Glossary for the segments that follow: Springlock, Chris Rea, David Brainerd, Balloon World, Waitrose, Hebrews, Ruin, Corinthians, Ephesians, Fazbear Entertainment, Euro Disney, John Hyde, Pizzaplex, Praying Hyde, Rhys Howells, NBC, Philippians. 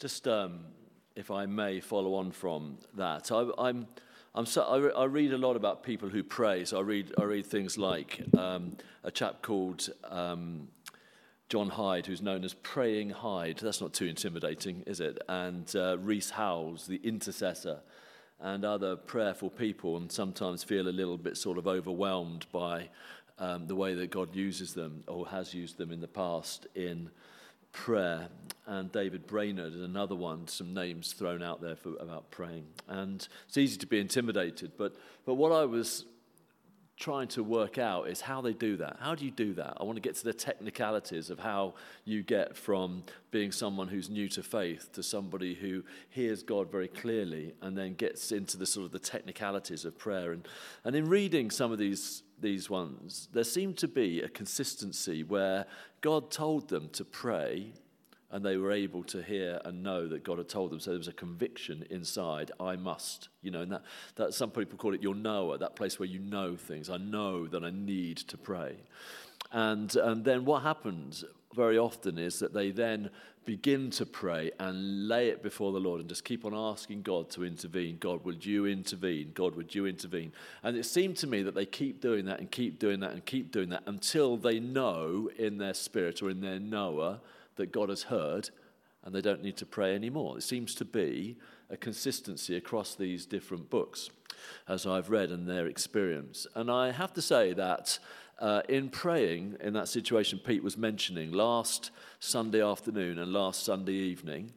Just, if I may, follow on from that. I read a lot about people who pray. So I read things like a chap called John Hyde, who's known as Praying Hyde. That's not too intimidating, is it? And Rhys Howells, the intercessor, and other prayerful people, and sometimes feel a little bit sort of overwhelmed by the way that God uses them or has used them in the past in prayer. And David Brainerd is another one, some names thrown out there about praying. And it's easy to be intimidated, but what I was trying to work out is how they do that. How do you do that? I want to get to the technicalities of how you get from being someone who's new to faith to somebody who hears God very clearly and then gets into the sort of the technicalities of prayer. And in reading some of these ones, there seemed to be a consistency where God told them to pray and they were able to hear and know that God had told them. So there was a conviction inside, I must, and that some people call it your knower, that place where you know things. I know that I need to pray. And then what happens very often is that they then begin to pray and lay it before the Lord and just keep on asking God to intervene. God, would you intervene? God, would you intervene? And it seemed to me that they keep doing that and keep doing that and keep doing that until they know in their spirit or in their knower that God has heard and they don't need to pray anymore. It seems to be a consistency across these different books as I've read and their experience. And I have to say that in praying, in that situation Pete was mentioning last Sunday afternoon and last Sunday evening,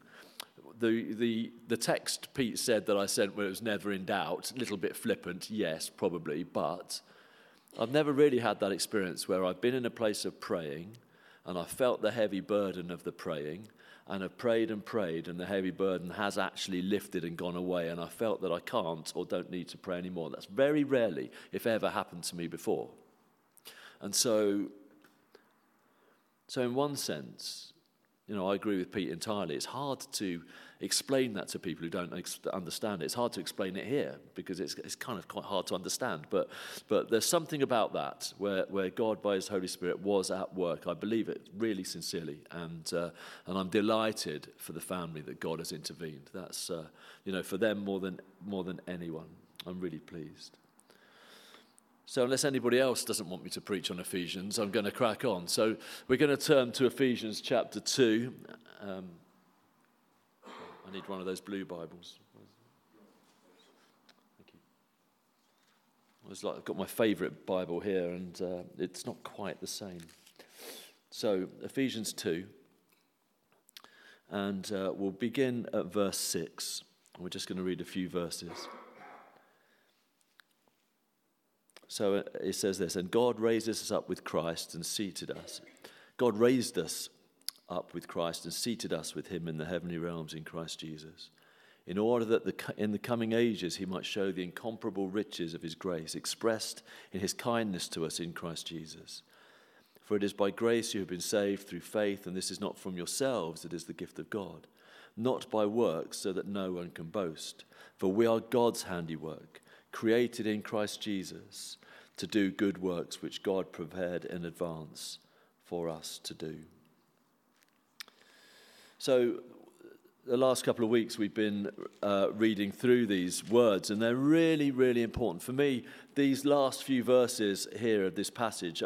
the text Pete said that I sent when it was never in doubt, a little bit flippant, yes, probably, but I've never really had that experience where I've been in a place of praying and I felt the heavy burden of the praying, and I've prayed and prayed, and the heavy burden has actually lifted and gone away, and I felt that I can't or don't need to pray anymore. That's very rarely, if ever, happened to me before. And so in one sense, I agree with Pete entirely. It's hard to explain that to people who don't understand it. It's hard to explain it here because it's kind of quite hard to understand. But there's something about that where God by His Holy Spirit was at work. I believe it really sincerely, and I'm delighted for the family that God has intervened. That's for them more than anyone. I'm really pleased. So unless anybody else doesn't want me to preach on Ephesians, I'm going to crack on. So we're going to turn to Ephesians chapter 2. I need one of those blue Bibles. Thank you. I've got my favourite Bible here, and it's not quite the same. So Ephesians 2, and we'll begin at verse 6. We're just going to read a few verses. So it says this, and God raises us up with Christ and seated us. God raised us up with Christ and seated us with him in the heavenly realms in Christ Jesus, in order that in the coming ages he might show the incomparable riches of his grace expressed in his kindness to us in Christ Jesus. For it is by grace you have been saved through faith, and this is not from yourselves, it is the gift of God, not by works so that no one can boast. For we are God's handiwork, created in Christ Jesus to do good works which God prepared in advance for us to do. So the last couple of weeks we've been reading through these words, and they're really, really important. For me, these last few verses here of this passage,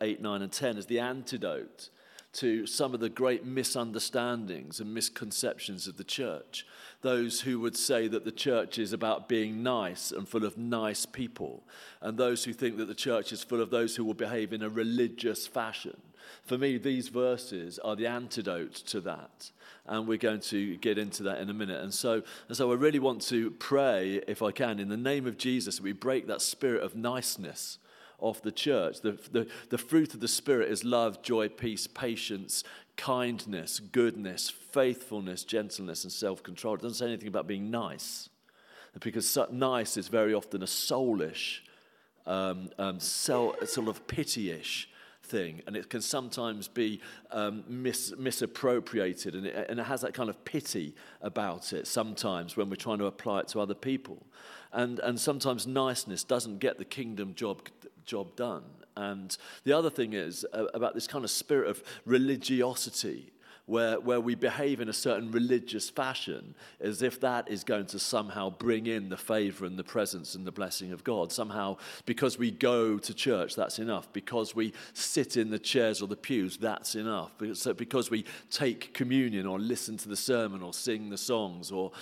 8, 9 and 10, is the antidote to some of the great misunderstandings and misconceptions of the church. Those who would say that the church is about being nice and full of nice people, and those who think that the church is full of those who will behave in a religious fashion. For me, these verses are the antidote to that, and we're going to get into that in a minute. And so I really want to pray, if I can, in the name of Jesus, we break that spirit of niceness off the church. The fruit of the Spirit is love, joy, peace, patience, kindness, goodness, faithfulness, gentleness, and self-control. It doesn't say anything about being nice, because nice is very often a soulish, sort of pityish thing, and it can sometimes be misappropriated, and it has that kind of pity about it sometimes when we're trying to apply it to other people, and sometimes niceness doesn't get the kingdom job done. And the other thing is about this kind of spirit of religiosity, where we behave in a certain religious fashion, as if that is going to somehow bring in the favor and the presence and the blessing of God. Somehow, because we go to church, that's enough. Because we sit in the chairs or the pews, that's enough. Because we take communion or listen to the sermon or sing the songs or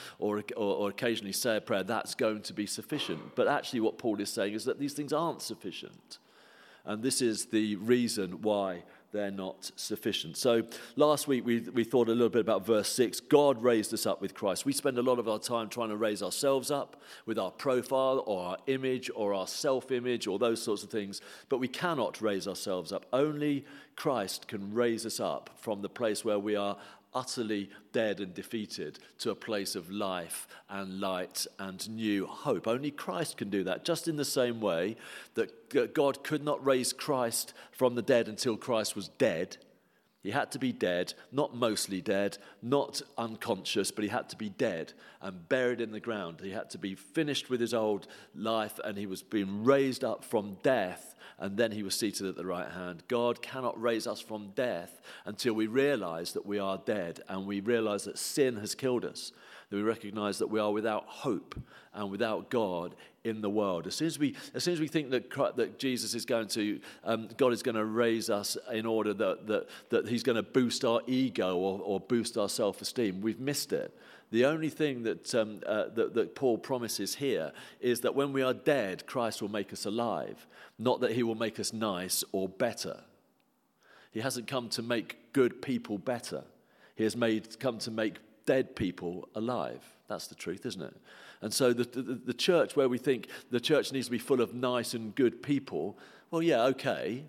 occasionally say a prayer, that's going to be sufficient. But actually what Paul is saying is that these things aren't sufficient. And this is the reason why they're not sufficient. So last week we thought a little bit about verse 6. God raised us up with Christ. We spend a lot of our time trying to raise ourselves up with our profile or our image or our self-image or those sorts of things. But we cannot raise ourselves up. Only Christ can raise us up from the place where we are utterly dead and defeated to a place of life and light and new hope. Only Christ can do that, just in the same way that God could not raise Christ from the dead until Christ was dead. He had to be dead, not mostly dead, not unconscious, but he had to be dead and buried in the ground. He had to be finished with his old life, and he was being raised up from death, and then he was seated at the right hand. God cannot raise us from death until we realize that we are dead, and we realize that sin has killed us, that we recognize that we are without hope and without God in the world. As soon as we think that Jesus is going to, God is going to raise us in order that he's going to boost our ego or boost our self-esteem, we've missed it. The only thing that Paul promises here is that when we are dead, Christ will make us alive, not that he will make us nice or better. He hasn't come to make good people better. He has come to make dead people alive. That's the truth, isn't it? And so the church, where we think the church needs to be full of nice and good people, well, yeah, okay,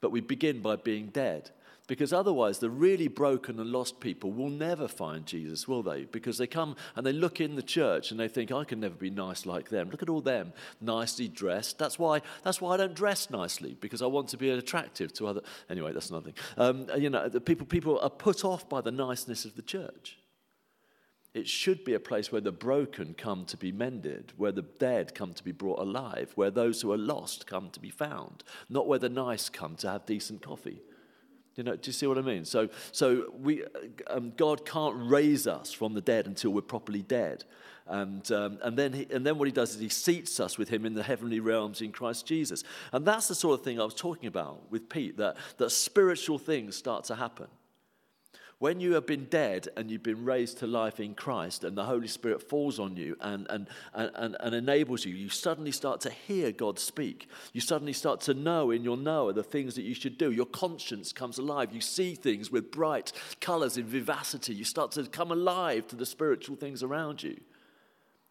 but we begin by being dead. Because otherwise, the really broken and lost people will never find Jesus, will they? Because they come and they look in the church and they think, I can never be nice like them. Look at all them nicely dressed. That's why I don't dress nicely, because I want to be attractive to other. Anyway, that's another thing. The people are put off by the niceness of the church. It should be a place where the broken come to be mended, where the dead come to be brought alive, where those who are lost come to be found, not where the nice come to have decent coffee. Do you see what I mean? So we God can't raise us from the dead until we're properly dead, and then what he does is he seats us with him in the heavenly realms in Christ Jesus, and that's the sort of thing I was talking about with Pete, that spiritual things start to happen. When you have been dead and you've been raised to life in Christ, and the Holy Spirit falls on you and enables you, you suddenly start to hear God speak. You suddenly start to know in your knower the things that you should do. Your conscience comes alive. You see things with bright colors and vivacity. You start to come alive to the spiritual things around you.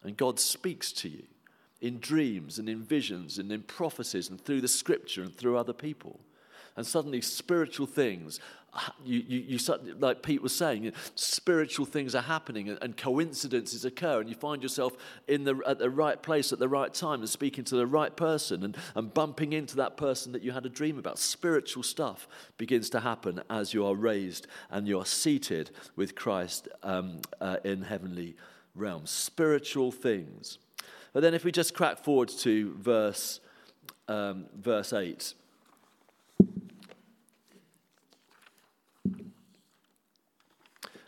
And God speaks to you in dreams and in visions and in prophecies and through the scripture and through other people. And suddenly spiritual things, you like Pete was saying, spiritual things are happening and coincidences occur, and you find yourself at the right place at the right time and speaking to the right person and bumping into that person that you had a dream about. Spiritual stuff begins to happen as you are raised and you are seated with Christ in heavenly realms. Spiritual things. But then if we just crack forward to verse 8.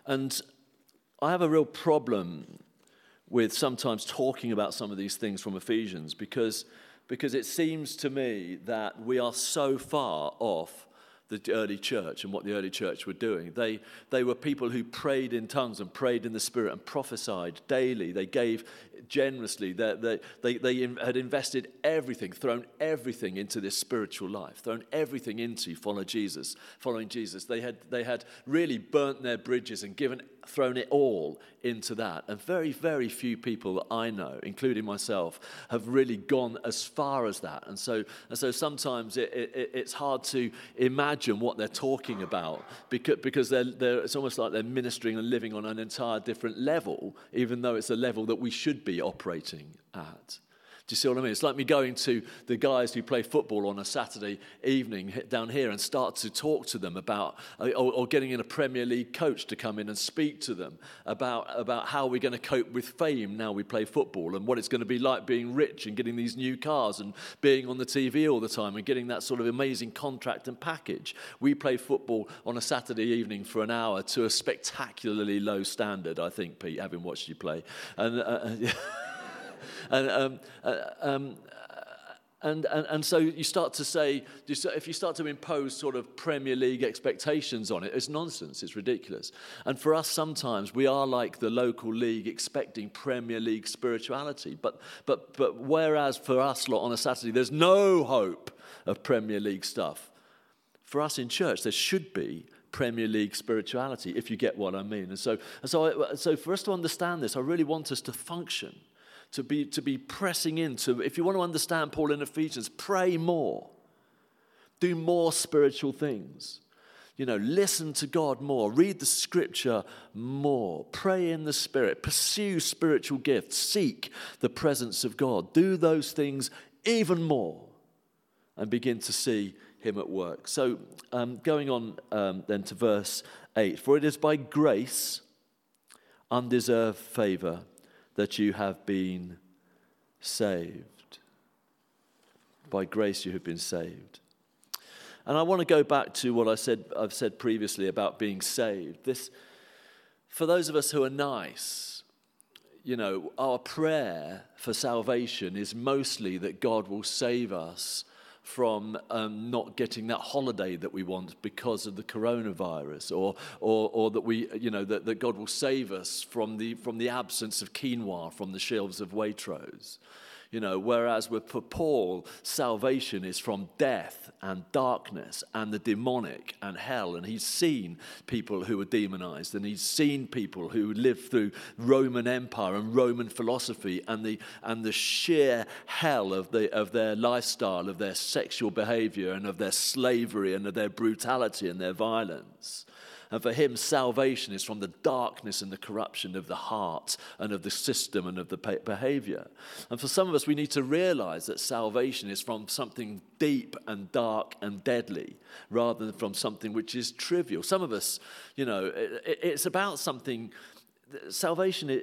And I have a real problem with sometimes talking about some of these things from Ephesians, because it seems to me that we are so far off the early church and what the early church were doing. They were people who prayed in tongues and prayed in the Spirit and prophesied daily. They gave generously. They had invested everything, thrown everything into this spiritual life, thrown everything into following Jesus. They had really burnt their bridges and thrown it all into that. And very, very few people that I know, including myself, have really gone as far as that. And so sometimes it's hard to imagine what they're talking about, because it's almost like they're ministering and living on an entire different level, even though it's a level that we should be operating at. Do you see what I mean? It's like me going to the guys who play football on a Saturday evening down here and start to talk to them about, or getting in a Premier League coach to come in and speak to them about how we're going to cope with fame now we play football, and what it's going to be like being rich and getting these new cars and being on the TV all the time and getting that sort of amazing contract and package. We play football on a Saturday evening for an hour to a spectacularly low standard, I think, Pete, having watched you play. And so you start to say, if you start to impose sort of Premier League expectations on it, it's nonsense, it's ridiculous. And for us, sometimes we are like the local league, expecting Premier League spirituality. But whereas for us lot on a Saturday, there's no hope of Premier League stuff. For us in church, there should be Premier League spirituality, if you get what I mean. And so for us to understand this, I really want us to function. To be pressing into, if you want to understand Paul in Ephesians, pray more, do more spiritual things, listen to God more, read the scripture more, pray in the spirit, pursue spiritual gifts, seek the presence of God, do those things even more, and begin to see him at work. So going on then to verse 8, for it is by grace, undeserved favor, that you have been saved. By grace you have been saved. And I want to go back to what I've said previously about being saved. This, for those of us who are nice, our prayer for salvation is mostly that God will save us from not getting that holiday that we want because of the coronavirus, or that we, that God will save us from the absence of quinoa from the shelves of Waitrose. Whereas for Paul, salvation is from death and darkness and the demonic and hell. And he's seen people who were demonized, and he's seen people who lived through Roman Empire and Roman philosophy and the sheer hell of their lifestyle, of their sexual behavior, and of their slavery, and of their brutality and their violence. And for him, salvation is from the darkness and the corruption of the heart and of the system and of the behavior. And for some of us, we need to realize that salvation is from something deep and dark and deadly rather than from something which is trivial. Some of us, it's about something. Salvation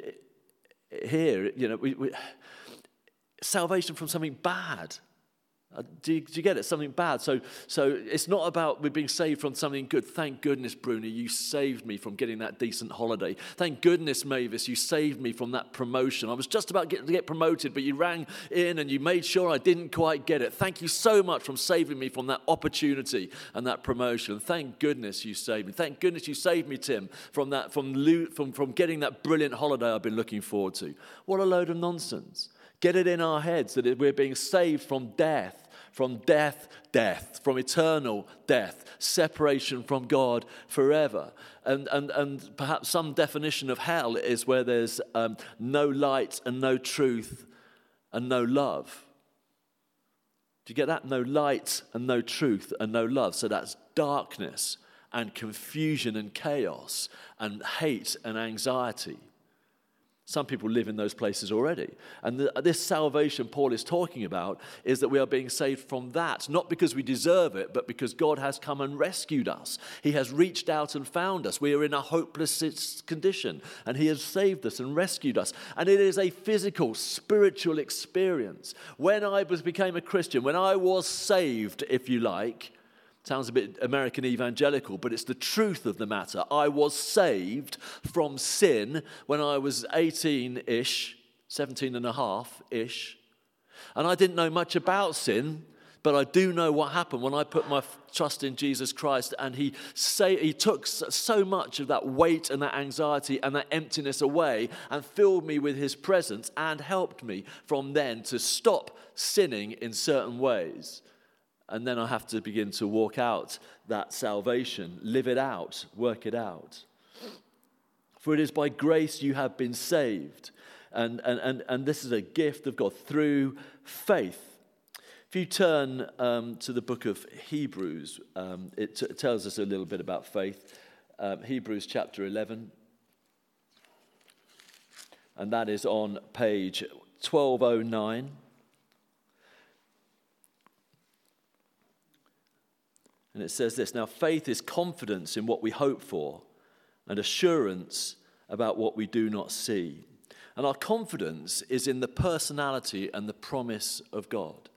here, salvation from something bad. Do you get it? Something bad. So it's not about we're being saved from something good. Thank goodness, Bruna, you saved me from getting that decent holiday. Thank goodness, Mavis, you saved me from that promotion. I was just about to get promoted, but you rang in and you made sure I didn't quite get it. Thank you so much for saving me from that opportunity and that promotion. Thank goodness you saved me. Thank goodness you saved me, Tim, from getting that brilliant holiday I've been looking forward to. What a load of nonsense. Get it in our heads that we're being saved from death, from eternal death, separation from God forever. And perhaps some definition of hell is where there's no light and no truth and no love. Do you get that? No light and no truth and no love. So that's darkness and confusion and chaos and hate and anxiety. Some people live in those places already. And this salvation Paul is talking about is that we are being saved from that, not because we deserve it, but because God has come and rescued us. He has reached out and found us. We are in a hopeless condition, and he has saved us and rescued us. And it is a physical, spiritual experience. When I became a Christian, when I was saved, if you like, sounds a bit American evangelical, but it's the truth of the matter. I was saved from sin when I was 18-ish, 17 and a half-ish. And I didn't know much about sin, but I do know what happened when I put my trust in Jesus Christ, and he took so much of that weight and that anxiety and that emptiness away and filled me with his presence and helped me from then to stop sinning in certain ways. And then I have to begin to walk out that salvation, live it out, work it out. For it is by grace you have been saved. And this is a gift of God through faith. If you turn to the book of Hebrews, it tells us a little bit about faith. Hebrews chapter 11. And that is on page 1209. And it says this, now faith is confidence in what we hope for and assurance about what we do not see. And our confidence is in the personality and the promise of God.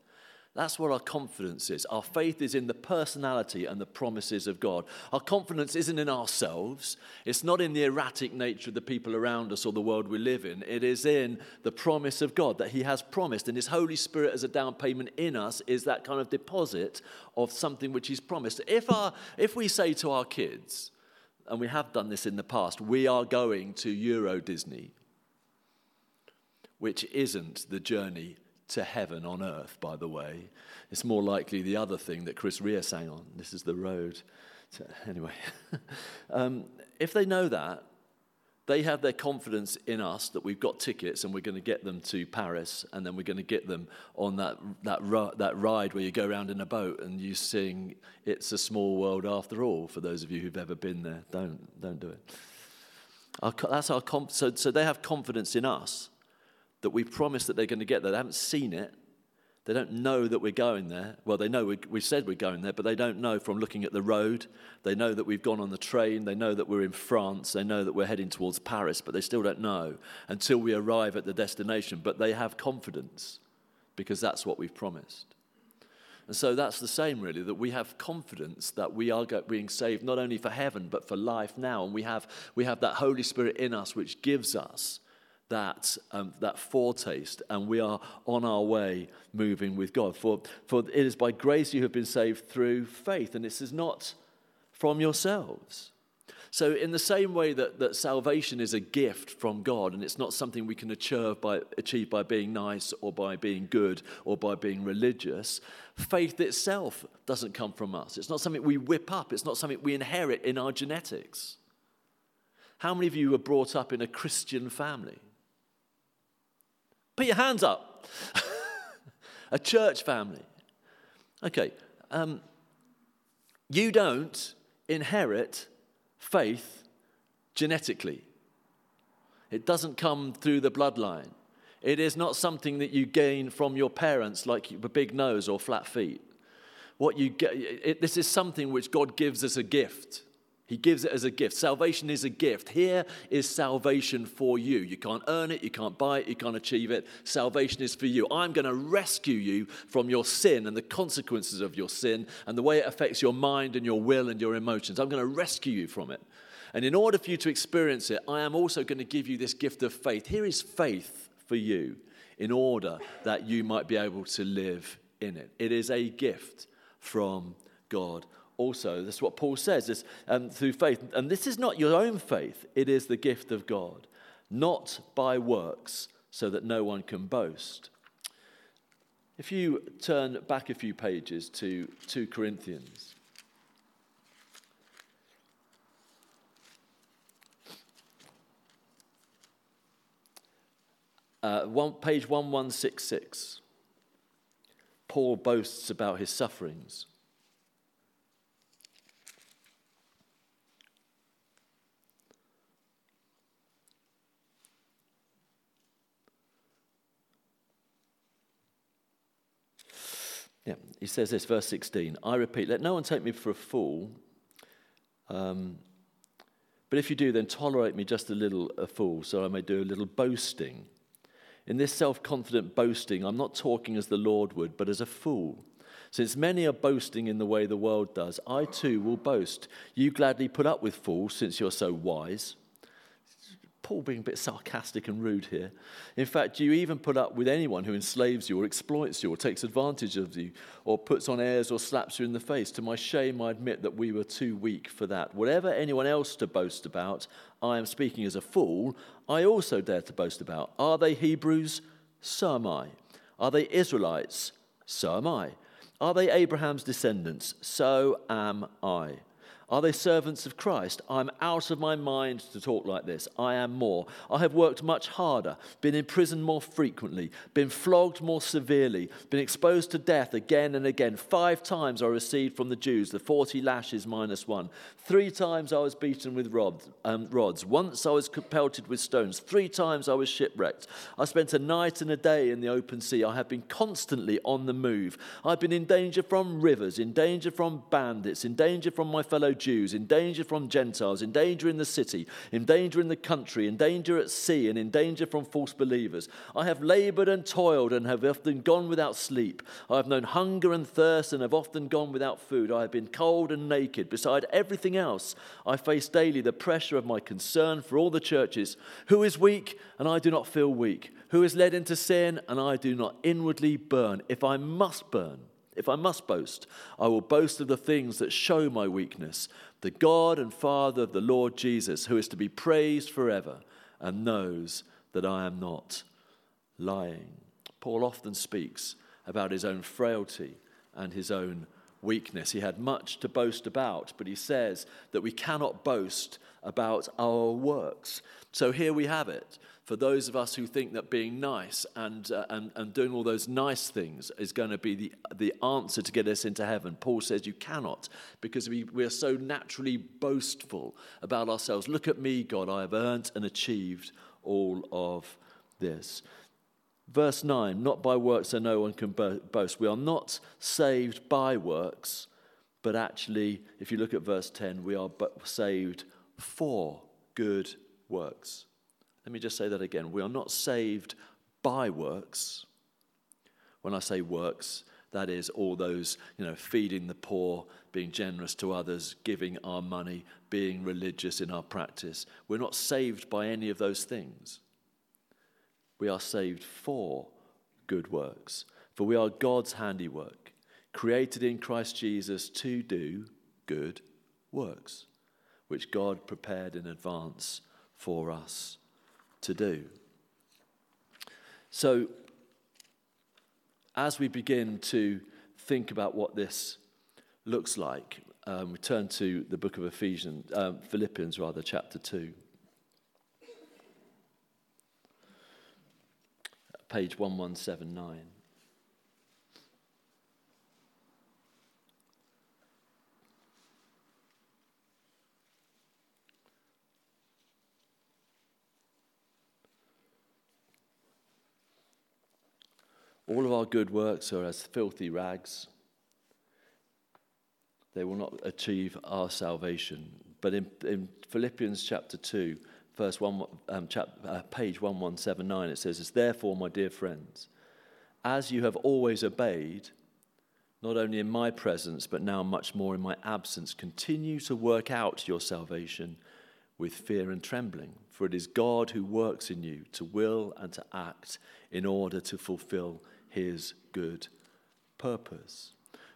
That's what our confidence is. Our faith is in the personality and the promises of God. Our confidence isn't in ourselves. It's not in the erratic nature of the people around us or the world we live in. It is in the promise of God that he has promised. And his Holy Spirit as a down payment in us is that kind of deposit of something which he's promised. If we say to our kids, and we have done this in the past, we are going to Euro Disney, which isn't the journey to heaven on earth, by the way. It's more likely the other thing that Chris Rea sang on. This is the road. Anyway, if they know that, they have their confidence in us that we've got tickets and we're going to get them to Paris, and then we're going to get them on that ride where you go around in a boat and you sing "It's a Small World After All." For those of you who've ever been there, don't do it. So they have confidence in us that we promise that they're going to get there. They haven't seen it. They don't know that we're going there. Well, they know we said we're going there, but they don't know from looking at the road. They know that we've gone on the train. They know that we're in France. They know that we're heading towards Paris, but they still don't know until we arrive at the destination. But they have confidence because that's what we've promised. And so that's the same, really, that we have confidence that we are being saved not only for heaven but for life now. And we have that Holy Spirit in us which gives us that foretaste, and we are on our way moving with God. For it is by grace you have been saved through faith, and this is not from yourselves. So in the same way that salvation is a gift from God, and it's not something we can achieve by being nice or by being good or by being religious, faith itself doesn't come from us. It's not something we whip up. It's not something we inherit in our genetics. How many of you were brought up in a Christian family? Put your hands up. A church family. Okay. You don't inherit faith genetically. It doesn't come through the bloodline. It is not something that you gain from your parents, like a big nose or flat feet. What you get, this is something which God gives as a gift. He gives it as a gift. Salvation is a gift. Here is salvation for you. You can't earn it. You can't buy it. You can't achieve it. Salvation is for you. I'm going to rescue you from your sin and the consequences of your sin and the way it affects your mind and your will and your emotions. I'm going to rescue you from it. And in order for you to experience it, I am also going to give you this gift of faith. Here is faith for you in order that you might be able to live in it. It is a gift from God. Also, that's what Paul says, is through faith. And this is not your own faith. It is the gift of God, not by works, so that no one can boast. If you turn back a few pages to 2 Corinthians. Page 1166. Paul boasts about his sufferings. Yeah, he says this, verse 16, I repeat, let no one take me for a fool, but if you do, then tolerate me just a little a fool, so I may do a little boasting. In this self-confident boasting, I'm not talking as the Lord would, but as a fool. Since many are boasting in the way the world does, I too will boast. You gladly put up with fools, since you're so wise. Paul being a bit sarcastic and rude here. In fact, you even put up with anyone who enslaves you or exploits you or takes advantage of you or puts on airs or slaps you in the face. To my shame, I admit that we were too weak for that. Whatever anyone else to boast about, I am speaking as a fool, I also dare to boast about. Are they Hebrews? So am I. Are they Israelites? So am I. Are they Abraham's descendants? So am I. Are they servants of Christ? I'm out of my mind to talk like this. I am more. I have worked much harder, been imprisoned more frequently, been flogged more severely, been exposed to death again and again. 5 times I received from the Jews the 40 lashes minus one. 3 times I was beaten with rods. Once I was pelted with stones. 3 times I was shipwrecked. I spent a night and a day in the open sea. I have been constantly on the move. I've been in danger from rivers, in danger from bandits, in danger from my fellow Jews, in danger from Gentiles, in danger in the city, in danger in the country, in danger at sea, and in danger from false believers. I have laboured and toiled and have often gone without sleep. I have known hunger and thirst and have often gone without food. I have been cold and naked. Beside everything else, I face daily the pressure of my concern for all the churches. Who is weak and I do not feel weak? Who is led into sin and I do not inwardly burn? If I must boast, I will boast of the things that show my weakness. The God and Father of the Lord Jesus, who is to be praised forever and knows that I am not lying. Paul often speaks about his own frailty and his own weakness. He had much to boast about, but he says that we cannot boast about our works. So here we have it. For those of us who think that being nice and doing all those nice things is going to be the answer to get us into heaven, Paul says you cannot, because we are so naturally boastful about ourselves. Look at me, God, I have earned and achieved all of this. Verse 9, not by works so no one can boast. We are not saved by works, but actually, if you look at verse 10, we are saved for good works. Let me just say that again. We are not saved by works. When I say works, that is all those, feeding the poor, being generous to others, giving our money, being religious in our practice. We're not saved by any of those things. We are saved for good works. For we are God's handiwork, created in Christ Jesus to do good works, which God prepared in advance for us to do. So, as we begin to think about what this looks like, we turn to the book of Philippians, chapter 2, page 1179. All of our good works are as filthy rags. They will not achieve our salvation. But in Philippians chapter 2, page 1179, it says, "Therefore, my dear friends, as you have always obeyed, not only in my presence, but now much more in my absence, continue to work out your salvation with fear and trembling, for it is God who works in you to will and to act in order to fulfill his good purpose."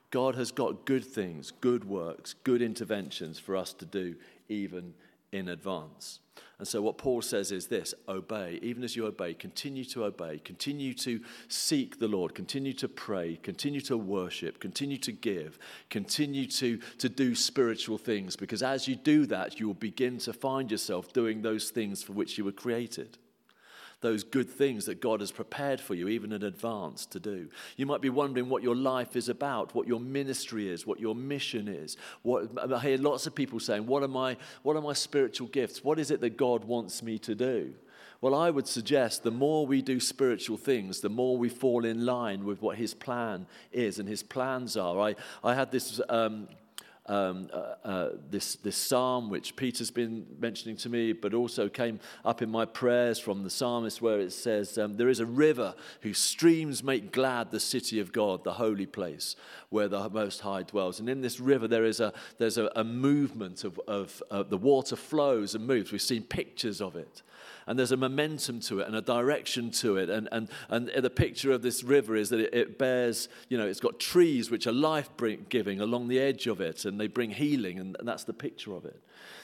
God has got good things, good works, good interventions for us to do even in advance. And so what Paul says is this: obey. Even as you obey, continue to seek the Lord, continue to pray, continue to worship, continue to give, continue to do spiritual things, because as you do that, you will begin to find yourself doing those things for which you were created. Those good things that God has prepared for you, even in advance, to do. You might be wondering what your life is about, what your ministry is, what your mission is. I hear lots of people saying, what are my spiritual gifts? What is it that God wants me to do? Well, I would suggest the more we do spiritual things, the more we fall in line with what his plan is and his plans are. I had this this psalm which Peter's been mentioning to me, but also came up in my prayers from the psalmist, where it says, there is a river whose streams make glad the city of God, the holy place where the Most High dwells. And in this river there's a movement of the water flows and moves. We've seen pictures of it. And there's a momentum to it and a direction to it. And the picture of this river is that it bears, it's got trees which are life-giving along the edge of it, and they bring healing, and that's the picture of it.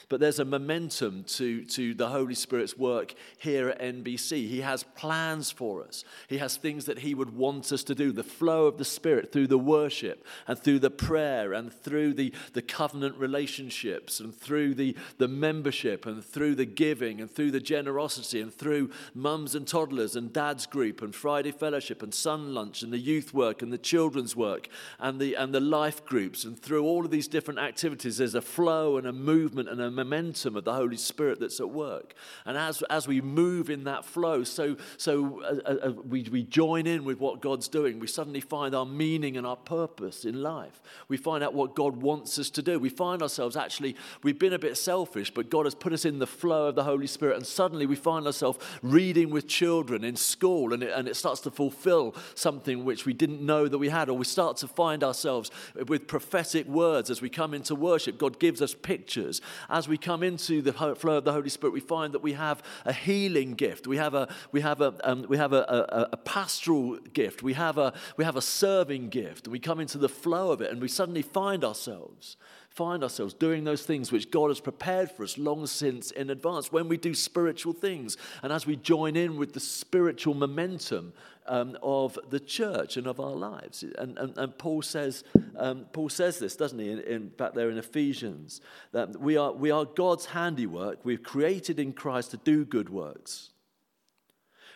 But there's a momentum to the Holy Spirit's work here at NBC. He has plans for us. He has things that he would want us to do. The flow of the Spirit through the worship and through the prayer and through the covenant relationships and through the membership and through the giving and through the generosity and through mums and toddlers and dad's group and Friday fellowship and sun lunch and the youth work and the children's work and the life groups and through all of these different activities. There's a flow and a movement and a momentum of the Holy Spirit that's at work. And as we move in that flow, so we join in with what God's doing. We suddenly find our meaning and our purpose in life. We find out what God wants us to do. We find ourselves actually, we've been a bit selfish, but God has put us in the flow of the Holy Spirit, and suddenly we find ourselves reading with children in school, and it starts to fulfill something which we didn't know that we had, or we start to find ourselves with prophetic words as we come into worship. God gives us pictures. As we come into the flow of the Holy Spirit, we find that we have a healing gift. We have a pastoral gift. We have a serving gift. We come into the flow of it, and we suddenly find ourselves doing those things which God has prepared for us long since in advance. When we do spiritual things, and as we join in with the spiritual momentum of the church and of our lives, and Paul says this, doesn't he? In back there in Ephesians, that we are God's handiwork. We're created in Christ to do good works.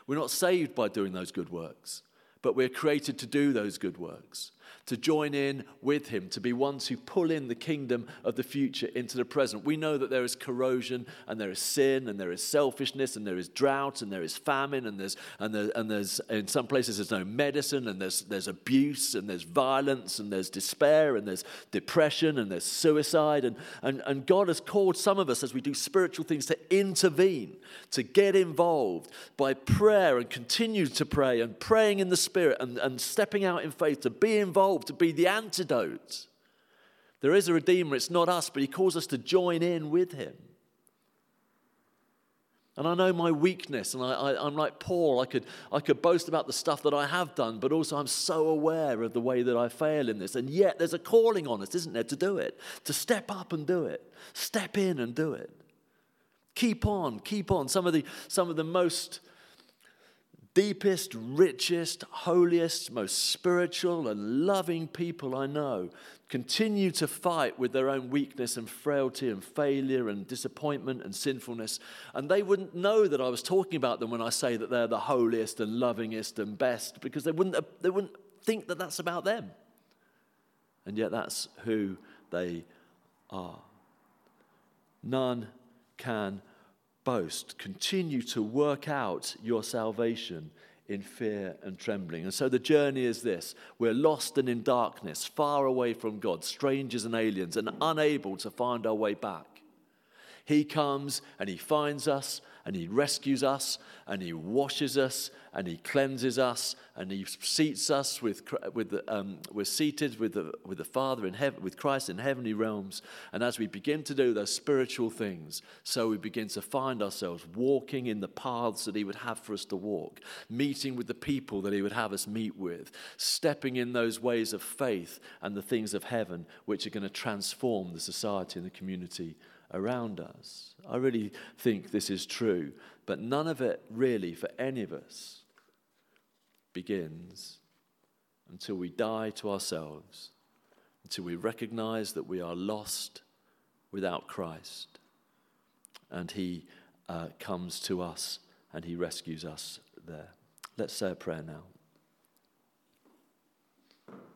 We're not saved by doing those good works, but we're created to do those good works, to join in with him, to be ones who pull in the kingdom of the future into the present. We know that there is corrosion, and there is sin, and there is selfishness, and there is drought, and there is famine, and there's in some places there's no medicine, and there's abuse, and there's violence, and there's despair, and there's depression, and there's suicide, and God has called some of us, as we do spiritual things, to intervene, to get involved by prayer, and continue to pray, and praying in the Spirit, and stepping out in faith, to be involved, to be the antidote. There is a Redeemer, it's not us, but he calls us to join in with him. And I know my weakness, and I'm like Paul. I could boast about the stuff that I have done, but also I'm so aware of the way that I fail in this. And yet there's a calling on us, isn't there, to do it, to step up and do it, step in and do it. Keep on. Some of the most deepest, richest, holiest, most spiritual and loving people I know continue to fight with their own weakness and frailty and failure and disappointment and sinfulness. And they wouldn't know that I was talking about them when I say that they're the holiest and lovingest and best, because they wouldn't think that that's about them. And yet that's who they are. None can boast. Continue to work out your salvation in fear and trembling. And so the journey is this: we're lost and in darkness, far away from God, strangers and aliens, and unable to find our way back. He comes and he finds us, and he rescues us, and he washes us, and he cleanses us, and he seats us we're seated with the Father in heaven, with Christ in heavenly realms. And as we begin to do those spiritual things, so we begin to find ourselves walking in the paths that he would have for us to walk, meeting with the people that he would have us meet with, stepping in those ways of faith and the things of heaven, which are going to transform the society and the community around us. I really think this is true, but none of it really for any of us begins until we die to ourselves, until we recognize that we are lost without Christ, and he comes to us and he rescues us there. Let's say a prayer now.